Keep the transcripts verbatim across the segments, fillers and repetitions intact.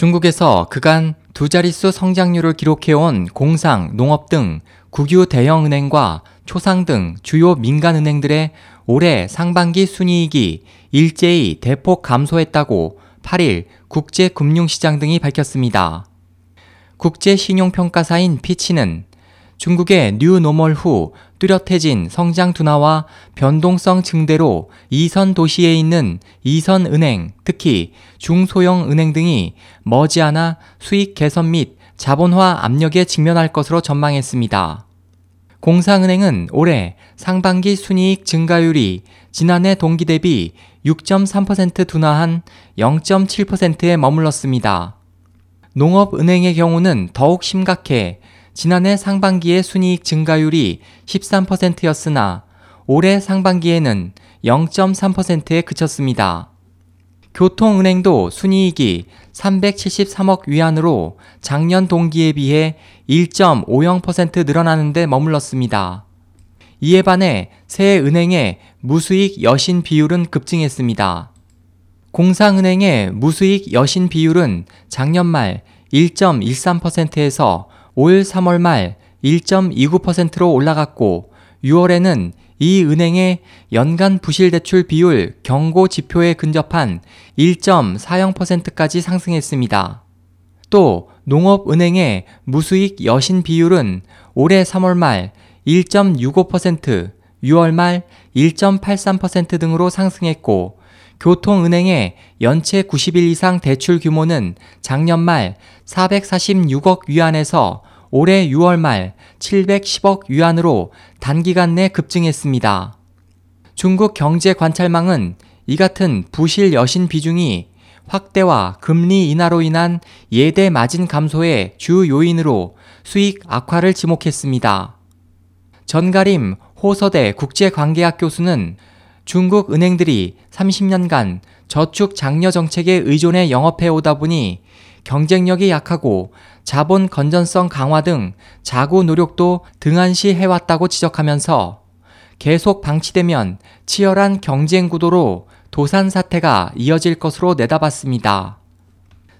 중국에서 그간 두 자릿수 성장률을 기록해온 공상, 농업 등 국유 대형은행과 초상 등 주요 민간은행들의 올해 상반기 순이익이 일제히 대폭 감소했다고 팔 일 국제금융시장 등이 밝혔습니다. 국제신용평가사인 피치는 중국의 뉴노멀 후 뚜렷해진 성장 둔화와 변동성 증대로 이선 도시에 있는 이선 은행, 특히 중소형 은행 등이 머지않아 수익 개선 및 자본화 압력에 직면할 것으로 전망했습니다. 공상은행은 올해 상반기 순이익 증가율이 지난해 동기 대비 육 점 삼 퍼센트 둔화한 영 점 칠 퍼센트에 머물렀습니다. 농업은행의 경우는 더욱 심각해 지난해 상반기의 순이익 증가율이 십삼 퍼센트였으나 올해 상반기에는 영 점 삼 퍼센트에 그쳤습니다. 교통은행도 순이익이 삼백칠십삼억 위안으로 작년 동기에 비해 일 점 오영 퍼센트 늘어나는데 머물렀습니다. 이에 반해 새 은행의 무수익 여신 비율은 급증했습니다. 공상은행의 무수익 여신 비율은 작년 말 일 점 일삼 퍼센트에서 올 삼월 말 일 점 이구 퍼센트로 올라갔고 유월에는 이 은행의 연간 부실대출 비율 경고 지표에 근접한 일 점 사영 퍼센트까지 상승했습니다. 또 농업은행의 무수익 여신 비율은 올해 삼월 말 일 점 육오 퍼센트, 유월 말 일 점 팔삼 퍼센트 등으로 상승했고 교통은행의 연체 구십 일 이상 대출 규모는 작년 말 사백사십육억 위안에서 올해 유월 말 칠백십억 위안으로 단기간 내 급증했습니다. 중국 경제 관찰망은 이 같은 부실 여신 비중이 확대와 금리 인하로 인한 예대 마진 감소의 주 요인으로 수익 악화를 지목했습니다. 전가림 호서대 국제관계학 교수는 중국 은행들이 삼십 년간 저축 장려 정책에 의존해 영업해오다 보니 경쟁력이 약하고 자본 건전성 강화 등 자구 노력도 등한시 해왔다고 지적하면서 계속 방치되면 치열한 경쟁 구도로 도산 사태가 이어질 것으로 내다봤습니다.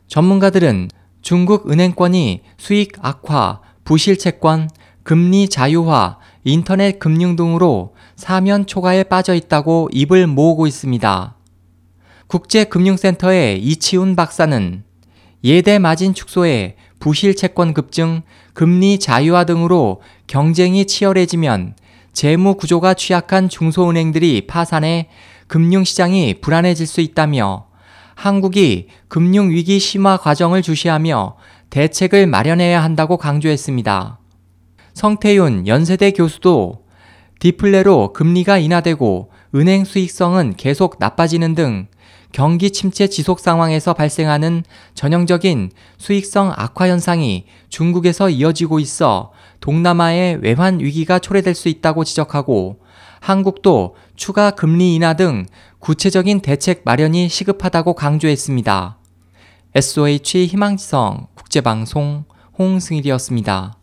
전문가들은 중국 은행권이 수익 악화, 부실 채권, 금리 자유화, 인터넷 금융 등으로 사면 초과에 빠져 있다고 입을 모으고 있습니다. 국제금융센터의 이치훈 박사는 예대 마진 축소에 부실 채권 급증, 금리 자유화 등으로 경쟁이 치열해지면 재무 구조가 취약한 중소은행들이 파산해 금융시장이 불안해질 수 있다며 한국이 금융위기 심화 과정을 주시하며 대책을 마련해야 한다고 강조했습니다. 성태윤 연세대 교수도 디플레로 금리가 인하되고 은행 수익성은 계속 나빠지는 등 경기 침체 지속 상황에서 발생하는 전형적인 수익성 악화 현상이 중국에서 이어지고 있어 동남아의 외환 위기가 초래될 수 있다고 지적하고 한국도 추가 금리 인하 등 구체적인 대책 마련이 시급하다고 강조했습니다. 에스오에이치 희망지성 국제방송 홍승일이었습니다.